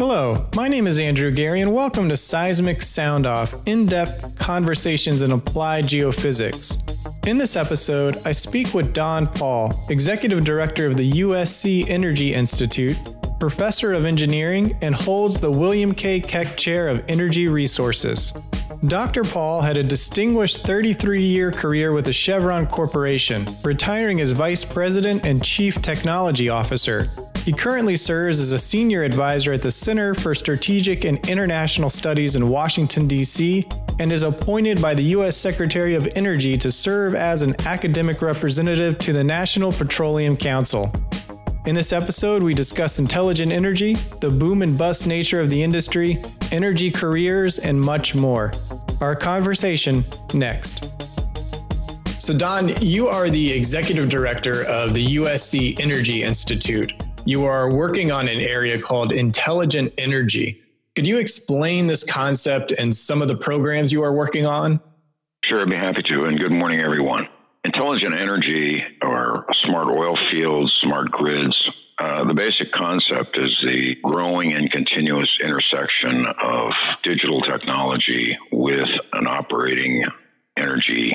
Hello, my name is Andrew Gary, and welcome to Seismic Sound Off, in-depth conversations in applied geophysics. In this episode, I speak with Don Paul, Executive Director of the USC Energy Institute, Professor of Engineering, and holds the William K. Keck Chair of Energy Resources. Dr. Paul had a distinguished 33-year career with the Chevron Corporation, retiring as Vice President and Chief Technology Officer. He currently serves as a senior advisor at the Center for Strategic and International Studies in Washington, D.C., and is appointed by the U.S. Secretary of Energy to serve as an academic representative to the National Petroleum Council. In this episode, we discuss intelligent energy, the boom and bust nature of the industry, energy careers, and much more. Our conversation next. So, Don, you are the executive director of the USC Energy Institute. You are working on an area called intelligent energy. Could you explain this concept and some of the programs you are working on? Sure, I'd be happy to. And good morning, everyone. Intelligent energy, or smart oil fields, smart grids, the basic concept is the growing and continuous intersection of digital technology with an operating energy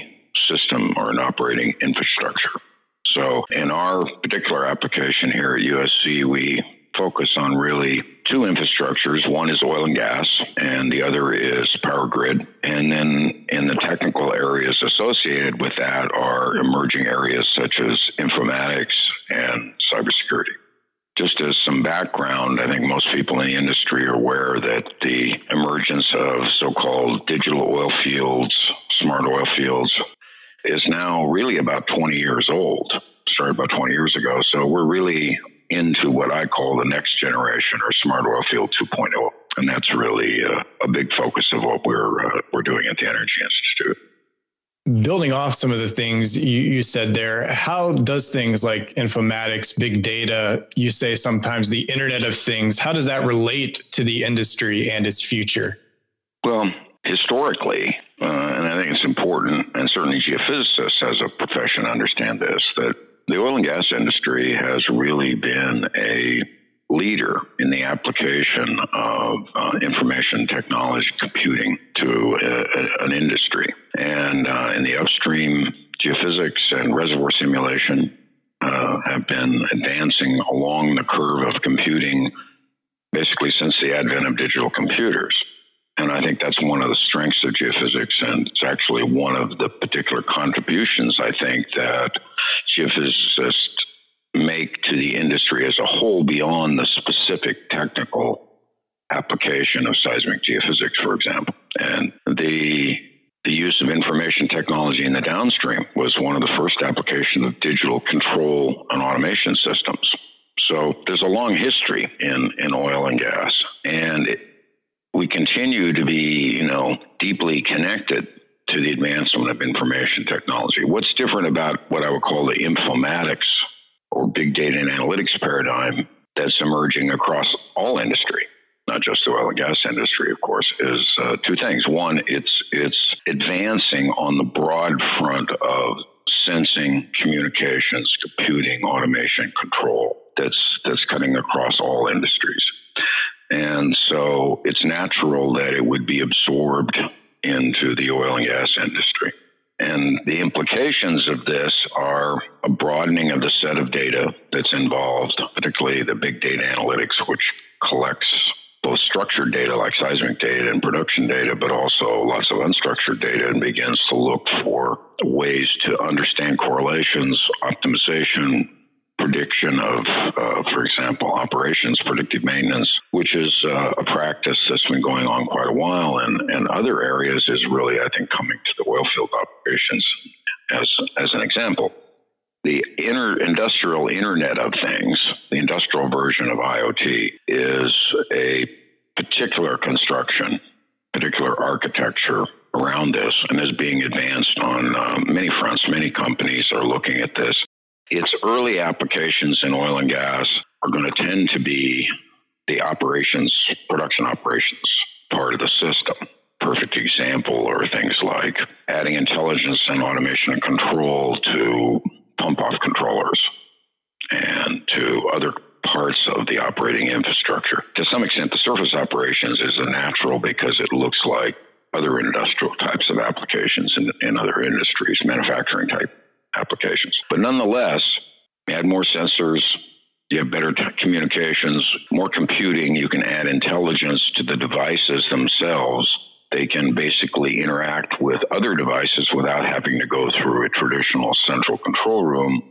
system or an operating infrastructure. So in our particular application here at USC, we focus on really two infrastructures. One is oil and gas, and the other is power grid. And then in the technical areas associated with that are emerging areas such as informatics and cybersecurity. Just as some background, I think most people in the industry are aware that the emergence of so-called digital oil fields, smart oil fields, is now really about 20 years old, started about 20 years ago. So we're really into what I call the next generation or smart oil field 2.0. And that's really a big focus of what we're doing at the Energy Institute. Building off some of the things you said there, how does things like informatics, big data, you say sometimes the Internet of Things, how does that relate to the industry and its future? Well, historically, and I think it's important, and certainly geophysicists as a profession understand this, that the oil and gas industry has really been a leader in the application of information technology computing to an industry. And in the upstream, geophysics and reservoir simulation have been advancing along the curve of computing basically since the advent of digital computers. And I think that's one of the strengths of geophysics, and it's actually one of the particular contributions, I think, that geophysicists make to the industry as a whole beyond the specific technical application of seismic geophysics, for example. And the use of information technology in the downstream was one of the first applications of digital control and automation systems. So there's a long history in oil and gas, and we continue to be, deeply connected to the advancement of information technology. What's different about what I would call the informatics or big data and analytics paradigm that's emerging across all industry, not just the oil and gas industry, of course, is two things. One, it's advancing on the broad front of sensing, communications, computing, automation, control that's cutting across all industries. And so it's natural that it would be absorbed into the oil and gas industry. And the implications of this are a broadening of the set of data that's involved, particularly the big data analytics, which collects both structured data like seismic data and production data, but also lots of unstructured data, and begins to look for ways to understand correlations, optimization, prediction of, for example, operations, predictive maintenance, which is a practice that's been going on quite a while, and other areas is really, I think, coming to the oil field operations as an example. The industrial Internet of Things, the industrial version of IoT, is a particular construction, particular architecture around this, and is being advanced on many fronts. Many companies are looking at this. Its early applications in oil and gas are going to tend to be the production operations part of the system. Perfect example are things like adding intelligence and automation and control to pump off controllers and to other parts of the operating infrastructure. To some extent, the surface operations is a natural because it looks like other industrial types of applications in other industries, manufacturing type applications. But nonetheless, you add more sensors, you have better communications, more computing, you can add intelligence to the devices themselves. They can basically interact with other devices without having to go through a traditional central control room.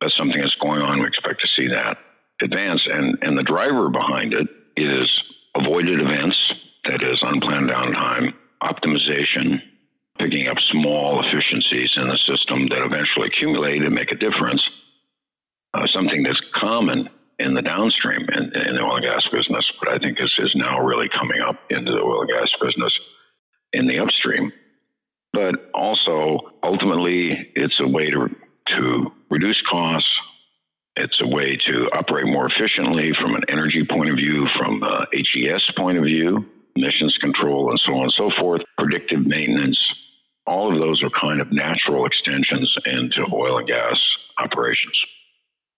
That's something that's going on. We expect to see that advance. And the driver behind it is avoided events, that is unplanned downtime, optimization, picking up small efficiencies in the system that eventually accumulate and make a difference. Something that's common in the downstream in the oil and gas business, but I think is now really coming up into the oil and gas business in the upstream. But also, ultimately, it's a way to reduce costs. It's a way to operate more efficiently from an energy point of view, from a HES point of view, emissions control, and so on and so forth, predictive maintenance. All of those are kind of natural extensions into oil and gas operations.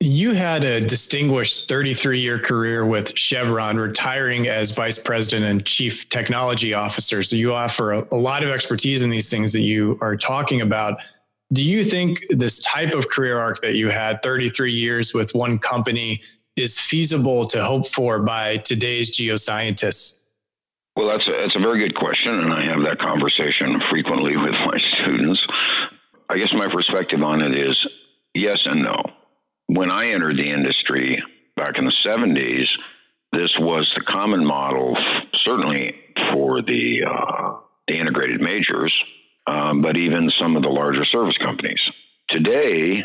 You had a distinguished 33-year career with Chevron, retiring as vice president and chief technology officer. So you offer a lot of expertise in these things that you are talking about. Do you think this type of career arc that you had, 33 years with one company, is feasible to hope for by today's geoscientists? Well, that's a very good question, and I have that conversation frequently with my students. I guess my perspective on it is yes and no. When I entered the industry back in the 70s, this was the common model, certainly for the integrated majors, but even some of the larger service companies. Today,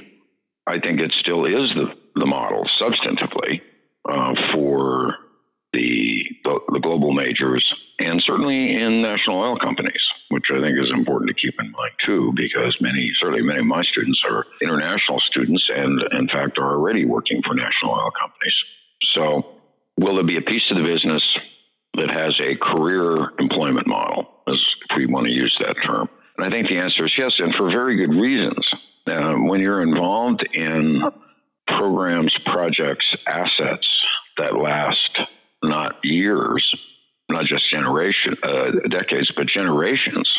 I think it still is the model substantively for the global majors, and certainly in national oil companies, which I think is important to keep in mind too, because many of my students are international students and in fact are already working for national oil companies. So will there be a piece of the business that has a career employment model, as if we want to use that term? And I think the answer is yes, and for very good reasons. When you're involved in programs, projects, assets that last not years, not just decades, but generations,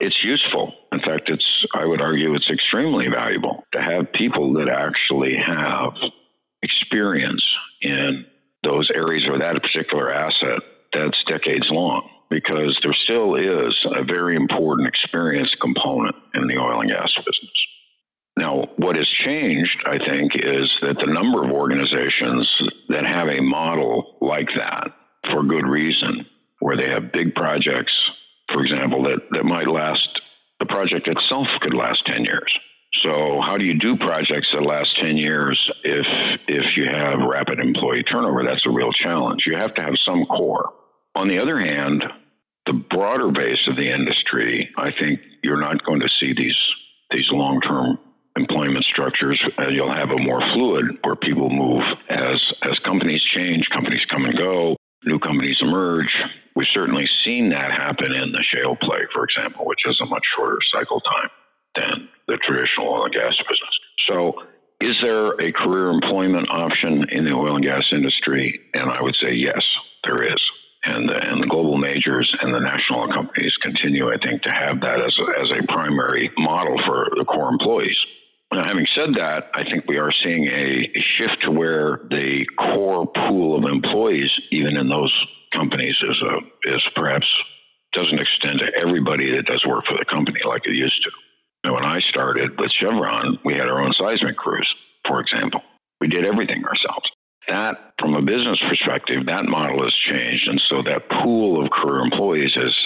it's useful. In fact, I would argue it's extremely valuable to have people that actually have experience in those areas or that particular asset that's decades long, because there still is a very important experience component in the oil and gas business. Now, what has changed, I think, is that the number of organizations that have a model like that for good reason, where they have big projects, for example, that might last, the project itself could last 10 years. So how do you do projects that last 10 years if you have rapid employee turnover? That's a real challenge. You have to have some core. On the other hand, the broader base of the industry, I think you're not going to see these long-term employment structures. You'll have a more fluid where people move as companies change, companies come and go, new companies emerge. We've certainly seen that happen in the shale play, for example, which is a much shorter cycle time than the traditional oil and gas business. So is there a career employment option in the oil and gas industry? And I would say yes, there is. And the global majors and the national companies continue, I think, to have that as a primary model for the core employees. Now, having said that, I think we are seeing a shift to where the core pool of employees, even in those companies, is perhaps doesn't extend to everybody that does work for the company like it used to. Now, when I started with Chevron, we had our own seismic crews, for example. We did everything ourselves. That, from a business perspective, that model has changed, and so that pool of career employees is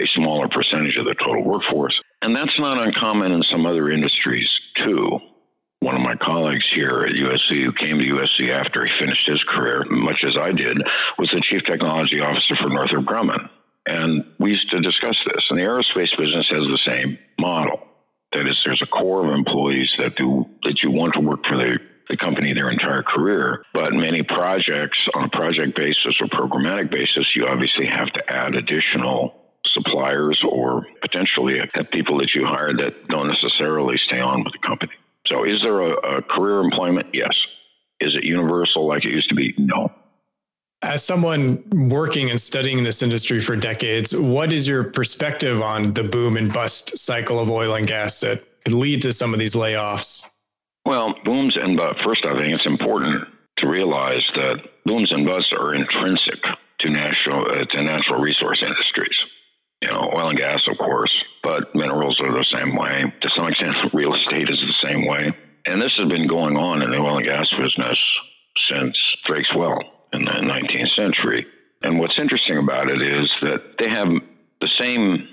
a smaller percentage of the total workforce, and that's not uncommon in some other industries too. One of my colleagues here at USC, who came to USC after he finished his career, much as I did, was the chief technology officer for Northrop Grumman. And we used to discuss this. And the aerospace business has the same model. That is, there's a core of employees that you want to work for the company their entire career. But many projects, on a project basis or programmatic basis, you obviously have to add additional suppliers or potentially have people that you hire that don't necessarily stay on with the company. So is there a career employment? Yes. Is it universal like it used to be? No. As someone working and studying in this industry for decades, what is your perspective on the boom and bust cycle of oil and gas that could lead to some of these layoffs? Well, booms and busts, first, I think it's important to realize that booms and busts are intrinsic to natural resource industries. You know, oil and gas, of course, but minerals are the same way. To some extent, real estate is the same way. And this has been going on in the oil and gas business since Drake's Well in the 19th century. And what's interesting about it is that they have the same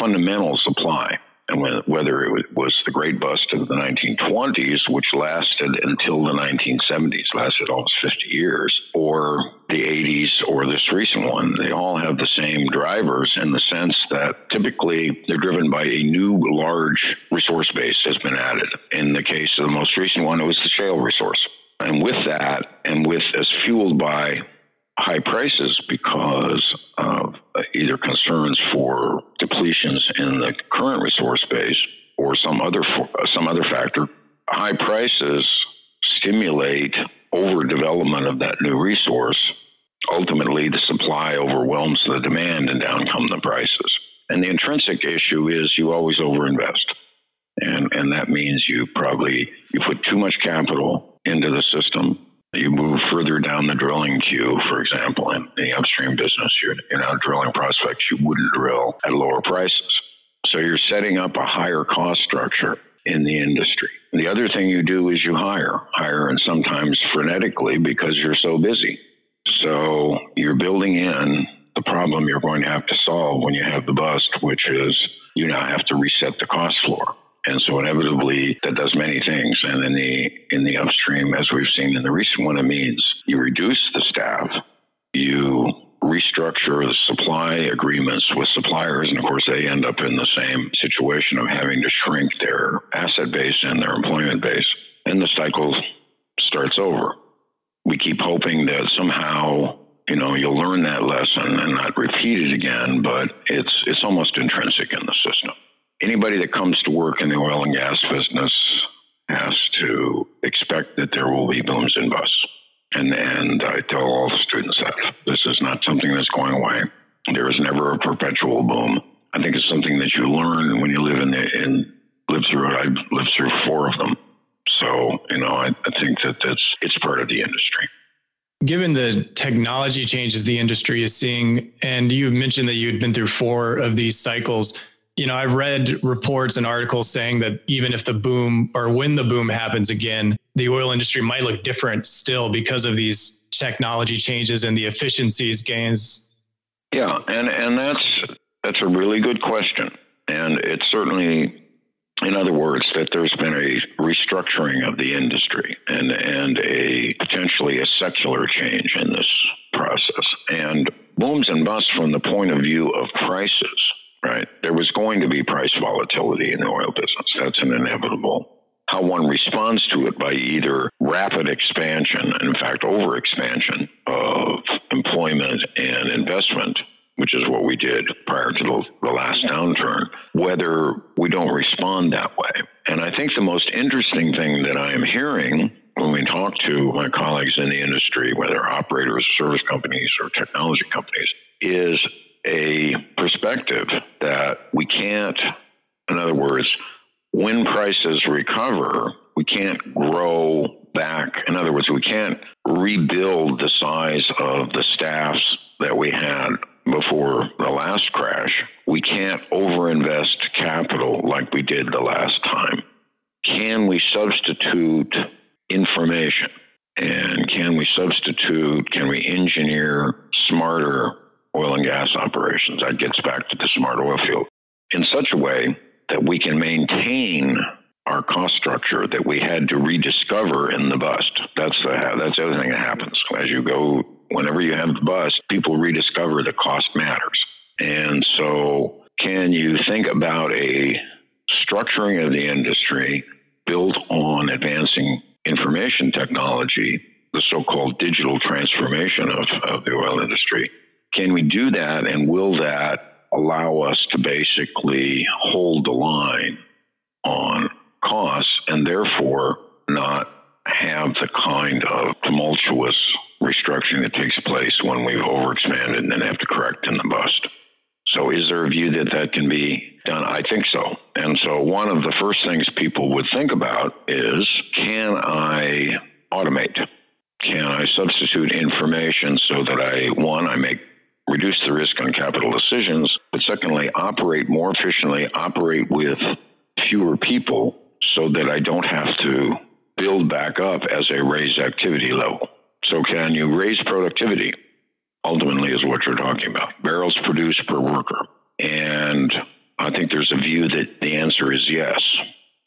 fundamentals apply. And whether it was the great bust of the 1920s, which lasted until the 1970s, lasted almost 50 years, or the 80s, or this recent one, they all have the same drivers in the sense that typically they're driven by a new large resource base has been added. In the case of the most recent one, it was the shale resource. And with that, and with as fueled by high prices because of either concerns for depletions in the current resource base or some other factor, high prices stimulate overdevelopment of that new resource. Ultimately, the supply overwhelms the demand and down come the prices. And the intrinsic issue is you always overinvest. And that means you put too much capital into the system. You move further down the drilling queue, for example, in the upstream business, you're now drilling prospects you wouldn't drill at lower prices. So you're setting up a higher cost structure in the industry. The other thing you do is you hire, and sometimes frenetically because you're so busy. So you're building in the problem you're going to have to solve when you have the bust, which is you now have to reset the cost floor. And so inevitably, that does many things. And in the upstream, as we've seen in the recent one, it means you reduce the staff, you restructure the supply agreements with suppliers, and of course, they end up in the same situation of having to shrink their asset base and their employment base. And the cycle starts over. We keep hoping that somehow, you know, you'll learn that lesson and not repeat it again, but it's almost intrinsic in the system. Anybody that comes to work in the oil and gas business has to expect that there will be booms and busts. And I tell all the students that this is not something that's going away. There is never a perpetual boom. I think it's something that you learn when you live live through it. I've lived through 4 of them. So, you know, I think that it's part of the industry. Given the technology changes the industry is seeing, and you mentioned that you had been through 4 of these cycles, you know, I read reports and articles saying that even if the boom or when the boom happens again, the oil industry might look different still because of these technology changes and the efficiencies gains. Yeah, and that's a really good question. And it's certainly, in other words, that there's been a restructuring of the industry and a potentially a secular change in this process. And booms and busts from the point of view of prices. Right. There was going to be price volatility in the oil business. That's an inevitable. How one responds to it by either rapid expansion, in fact, overexpansion of employment and investment, which is what we did prior to the last downturn, whether we don't respond that way. And I think the most interesting thing that I am hearing when we talk to my colleagues in the industry, whether operators, service companies, or technology companies, is a perspective that we can't, in other words, when prices recover, we can't grow back. In other words, we can't rebuild the size of the staffs that we had before the last crash. We can't overinvest capital like we did the last time. Can we substitute information? And can we engineer smarter oil and gas operations? That gets back to the smart oil field in such a way that we can maintain our cost structure that we had to rediscover in the bust. That's the other thing that happens. Whenever you have the bust, people rediscover that cost matters. And so can you think about a structuring of the industry built on advancing information technology, the so-called digital transformation of the oil industry? Can we do that, and will that allow us to basically hold the line on costs and therefore not have the kind of tumultuous restructuring destruction that takes place when we've overexpanded and then have to correct and then bust. So is there a view that that can be done? I think so. And so one of the first things people would think about is, can I automate? Can I substitute information so that I, one, reduce the risk on capital decisions, but secondly, operate more efficiently, operate with fewer people so that I don't have to build back up as I raise activity level. So can you raise productivity? Ultimately is what you're talking about. Barrels produced per worker. And I think there's a view that the answer is yes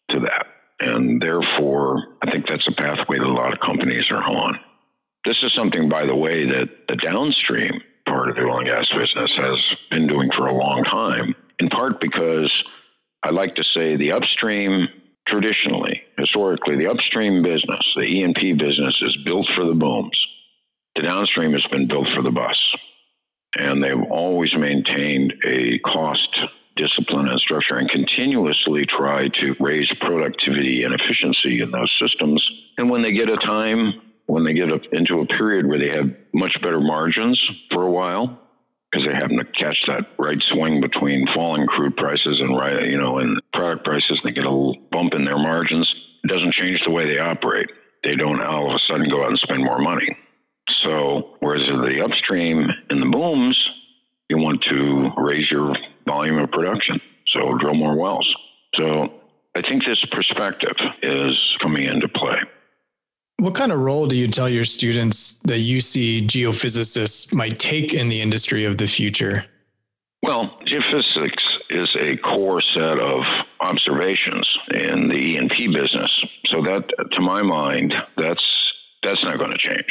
to that. And therefore, I think that's a pathway that a lot of companies are on. This is something, by the way, that the downstream part of the oil and gas business has been doing for a long time, in part because I like to say the upstream, traditionally, historically, the upstream business, the E&P business is built for the booms. The downstream has been built for the bust. And they've always maintained a cost discipline and structure and continuously try to raise productivity and efficiency in those systems. And when they get up into a period where they have much better margins for a while, because they happen to catch that right swing between falling crude prices and and product prices, and they get a little bump in their margins, it doesn't change the way they operate. They don't all of a sudden go out and spend more money. So whereas in the upstream in the booms, you want to raise your volume of production, so drill more wells. So I think this perspective is coming into play. What kind of role do you tell your students that you see geophysicists might take in the industry of the future? Well, geophysics is a core set of observations in the E&P business. So that, to my mind, that's not going to change.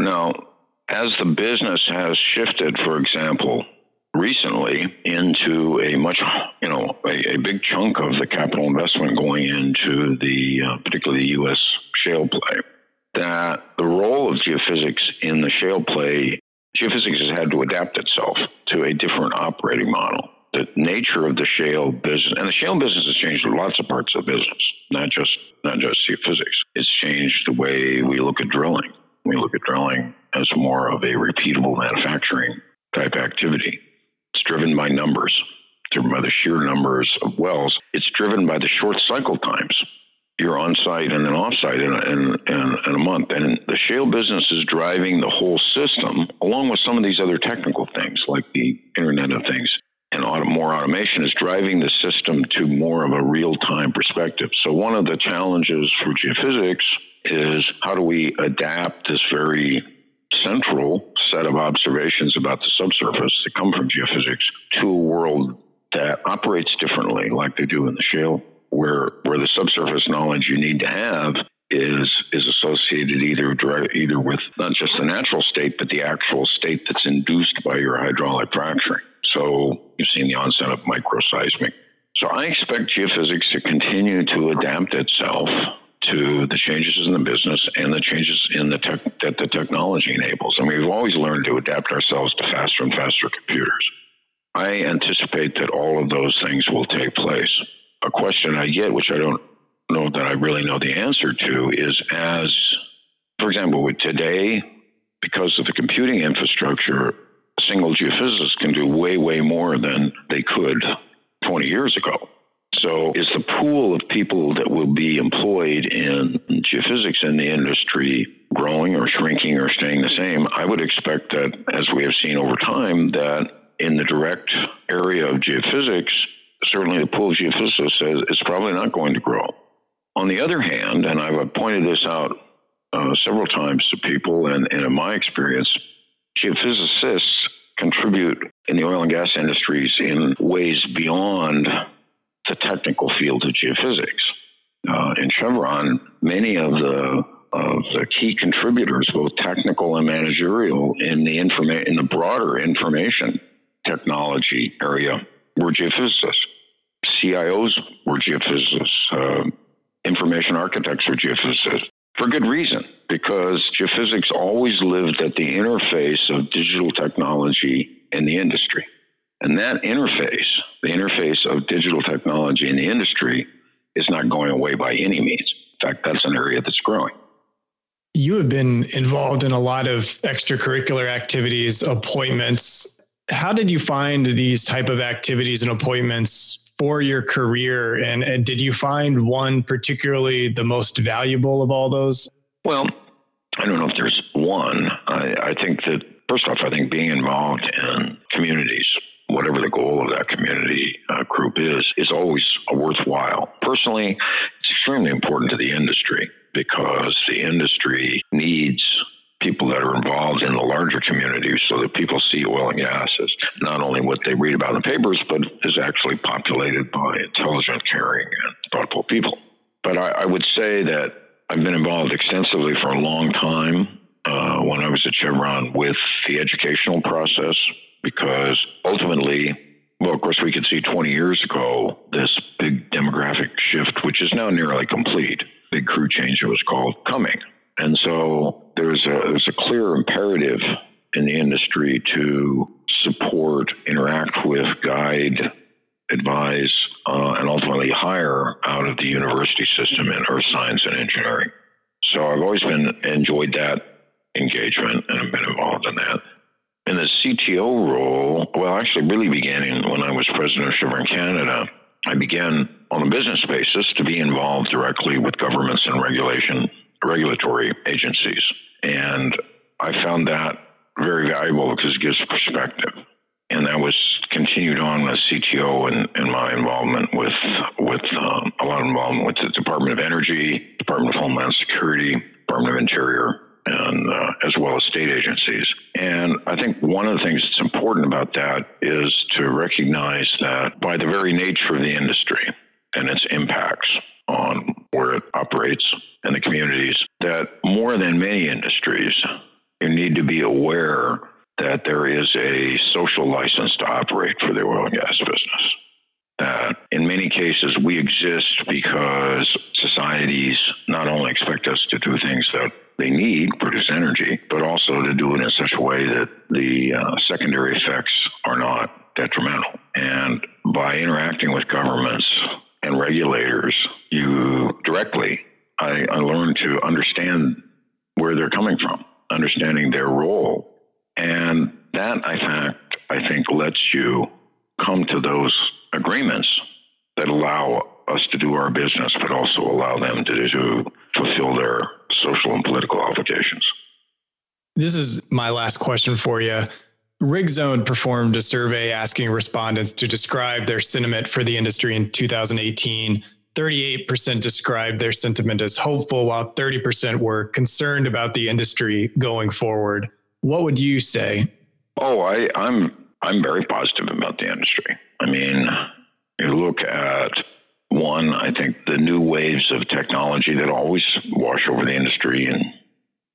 Now, as the business has shifted, for example, recently into a much, a big chunk of the capital investment going into the, particularly U.S. shale play, that the role of geophysics in the shale play, geophysics has had to adapt itself to a different operating model. The nature of the shale business, and the shale business has changed lots of parts of the business, not just geophysics. It's changed the way we look at drilling. We look at drilling as more of a repeatable manufacturing type activity. It's driven by numbers, it's driven by the sheer numbers of wells. It's driven by the short cycle times. You're on site and then off site in a month. And the shale business is driving the whole system, along with some of these other technical things like the Internet of Things and more automation, is driving the system to more of a real-time perspective. So one of the challenges for geophysics is how do we adapt this very central set of observations about the subsurface that come from geophysics to a world that operates differently like they do in the shale, where the subsurface knowledge you need to have is associated either with not just the natural state, but the actual state that's induced by your hydraulic fracturing. So you've seen the onset of microseismic. So I expect geophysics to continue to adapt itself to the changes in the business and the changes in the that the technology enables. And we've always learned to adapt ourselves to faster and faster computers. I anticipate that all of those things will take place. A question I get, which I don't know that I really know the answer to, is as, for example, with today, because of the computing infrastructure, a single geophysicist can do way more than they could 20 years ago. So is the pool of people that will be employed in geophysics in the industry growing or shrinking or staying the same? I would expect that, as we have seen over time, that in the direct area of geophysics, certainly the pool of geophysicists says it's probably not going to grow. On the other hand, and I've pointed this out several times to people and in my experience, geophysicists contribute in the oil and gas industries in ways beyond the technical field of geophysics. In Chevron, many of the key contributors, both technical and managerial, in the broader information technology area were geophysicists. CIOs were geophysicists. Information architects were geophysicists. For good reason, because geophysics always lived at the interface of digital technology and the industry. And that interface, the interface of digital technology in the industry, is not going away by any means. In fact, that's an area that's growing. you have been involved in a lot of extracurricular activities, appointments. How did you find these type of activities and appointments for your career? And did you find one particularly the most valuable of all those? Well, I don't know if there's one. I think that, first off, I think being involved in communities, whatever the goal of that community group is always worthwhile. Personally, it's extremely important to the industry because the industry needs people that are involved in the larger community so that people see oil and gas as not only what they read about in the papers, but is actually populated by intelligent, caring, and thoughtful people. But I would say that I've been involved extensively for a long time when I was at Chevron with the educational process, because ultimately, well, of course, we could see 20 years ago this big demographic shift, which is now nearly complete, big crew change, it was called, coming. And so there's a clear imperative in the industry to support, interact with, guide, advise, and ultimately hire out of the university system in earth science and engineering. So I've always enjoyed that engagement, and I've been involved in that. In the CTO role, well, actually really beginning when I was president of Chevron Canada, I began on a business basis to be involved directly with governments and regulatory agencies. And I found that very valuable because it gives perspective. And that was continued on as CTO and my involvement with a lot of involvement with the Department of Energy, Department of Homeland Security, Department of Interior, and as well as state agencies. And I think one of the things that's important about that is to recognize that by the very nature of the industry and its impacts on where it operates and the communities, that more than many industries, you need to be aware that there is a social license to operate for the oil and gas business. That in many cases, we exist because societies not only expect us to do things that they need, produce energy, but also to do it in such a way that the secondary effects are not detrimental. And by interacting with governments and regulators, you directly, I learned to understand where they're coming from, understanding their role. And that, in fact, I think lets you come to those agreements that allow us to do our business, but also allow them to fulfill their social and political obligations. This is my last question for you. Rigzone performed a survey asking respondents to describe their sentiment for the industry in 2018. 38% described their sentiment as hopeful, while 30% were concerned about the industry going forward. What would you say? Oh, I'm very positive about the industry. I mean, you look at one, I think the new waves of technology that always wash over the industry and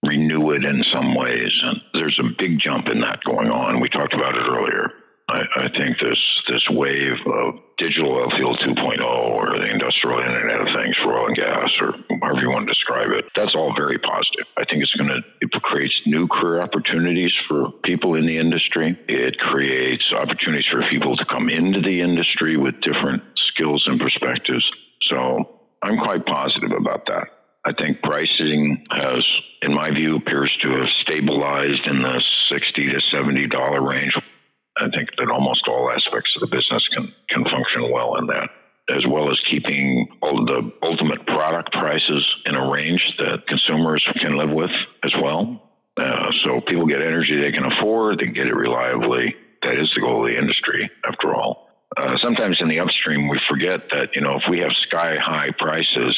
renew it in some ways. And there's a big jump in that going on. We talked about it earlier. I think this wave of digital oil field 2.0 or the industrial internet of things for oil and gas or however you want to describe it, that's all very positive. I think it creates new career opportunities for people in the industry. It creates opportunities for people to come into the industry with different skills and perspectives. So I'm quite positive about that. I think pricing has, in my view, appears to have stabilized in the $60 to $70 range. I think that almost all aspects of the business can function well in that, as well as keeping all the ultimate product prices in a range that consumers can live with as well. So people get energy they can afford, they can get it reliably. That is the goal of the industry, after all. Sometimes in the upstream, we forget that, if we have sky-high prices,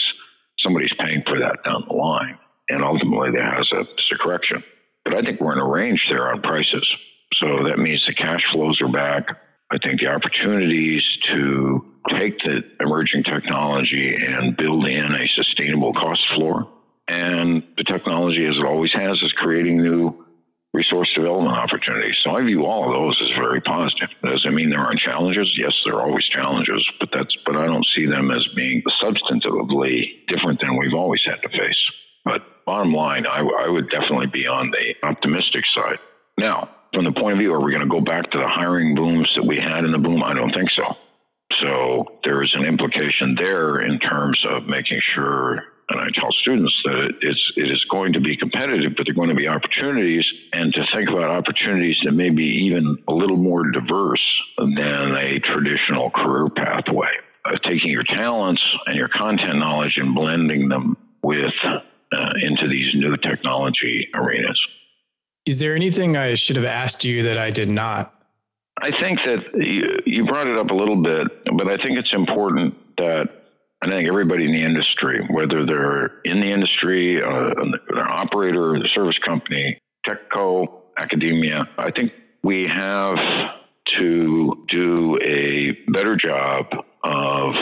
somebody's paying for that down the line. And ultimately, there has a correction. But I think we're in a range there on prices. So that means the cash flows are back. I think the opportunities to take the emerging technology and build in a sustainable cost floor. And the technology, as it always has, is creating new resource development opportunities. So I view all of those as very positive. Does it mean there aren't challenges? Yes, there are always challenges, but I don't see them as being substantively different than we've always had to face. But bottom line, I would definitely be on the optimistic side. Now, from the point of view, are we going to go back to the hiring booms that we had in the boom? I don't think so. So there is an implication there in terms of making sure and I tell students that it is going to be competitive, but there are going to be opportunities, and to think about opportunities that may be even a little more diverse than a traditional career pathway. Taking your talents and your content knowledge and blending them with into these new technology arenas. Is there anything I should have asked you that I did not? I think that you brought it up a little bit, but I think it's important that I think everybody in the industry, whether they're in the industry, an operator, the service company, tech co, academia, I think we have to do a better job of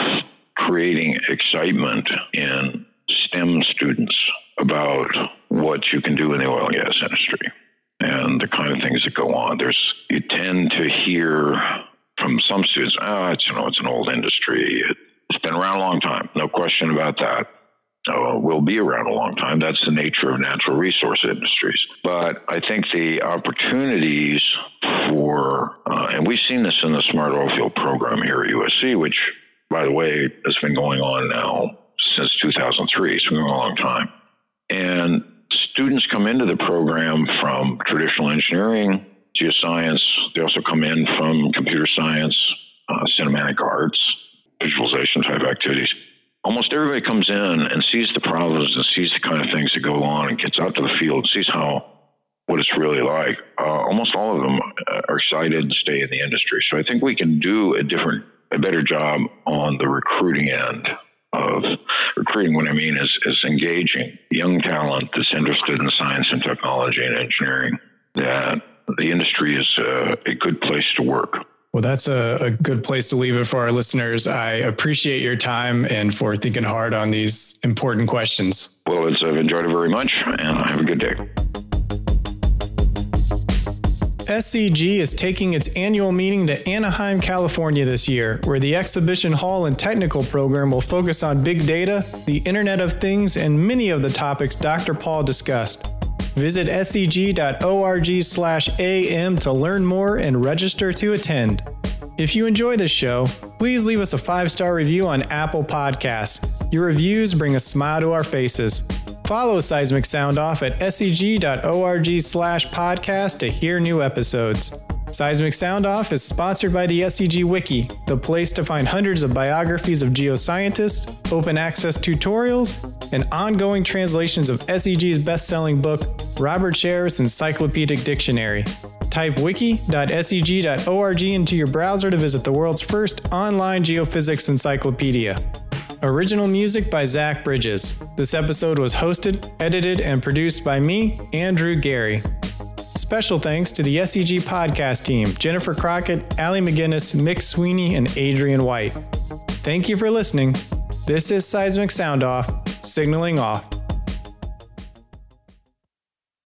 creating excitement in STEM students about what you can do in the oil and gas industry and the kind of things that go on. You tend to hear from some students, it's an old industry. It's been around a long time. No question about that. We'll be around a long time. That's the nature of natural resource industries. But I think the opportunities for, and we've seen this in the Smart Oilfield program here at USC, which, by the way, has been going on now since 2003. It's been going a long time. And students come into the program from traditional engineering, geoscience. They also come in from computer science, cinematic arts, visualization type activities. Almost everybody comes in and sees the problems and sees the kind of things that go on and gets out to the field and sees what it's really like. Almost all of them are excited to stay in the industry. So I think we can do a better job on the recruiting end of recruiting. What I mean is engaging young talent that's interested in science and technology and engineering, that the industry is a good place to work. Well, that's a good place to leave it for our listeners. I appreciate your time and for thinking hard on these important questions. Well, I've enjoyed it very much, and have a good day. SEG is taking its annual meeting to Anaheim, California this year, where the Exhibition Hall and Technical Program will focus on big data, the Internet of Things, and many of the topics Dr. Paul discussed. Visit seg.org/am to learn more and register to attend. If you enjoy this show, please leave us a 5-star review on Apple Podcasts. Your reviews bring a smile to our faces. Follow Seismic Sound Off at seg.org/podcast to hear new episodes. Seismic Sound Off is sponsored by the SEG Wiki, the place to find hundreds of biographies of geoscientists, open access tutorials, and ongoing translations of SEG's best-selling book, Robert Sheriff's Encyclopedic Dictionary. Type wiki.seg.org into your browser to visit the world's first online geophysics encyclopedia. Original music by Zach Bridges. This episode was hosted, edited, and produced by me, Andrew Gary. Special thanks to the SEG podcast team, Jennifer Crockett, Allie McGinnis, Mick Sweeney, and Adrian White. Thank you for listening. This is Seismic Sound Off, signaling off.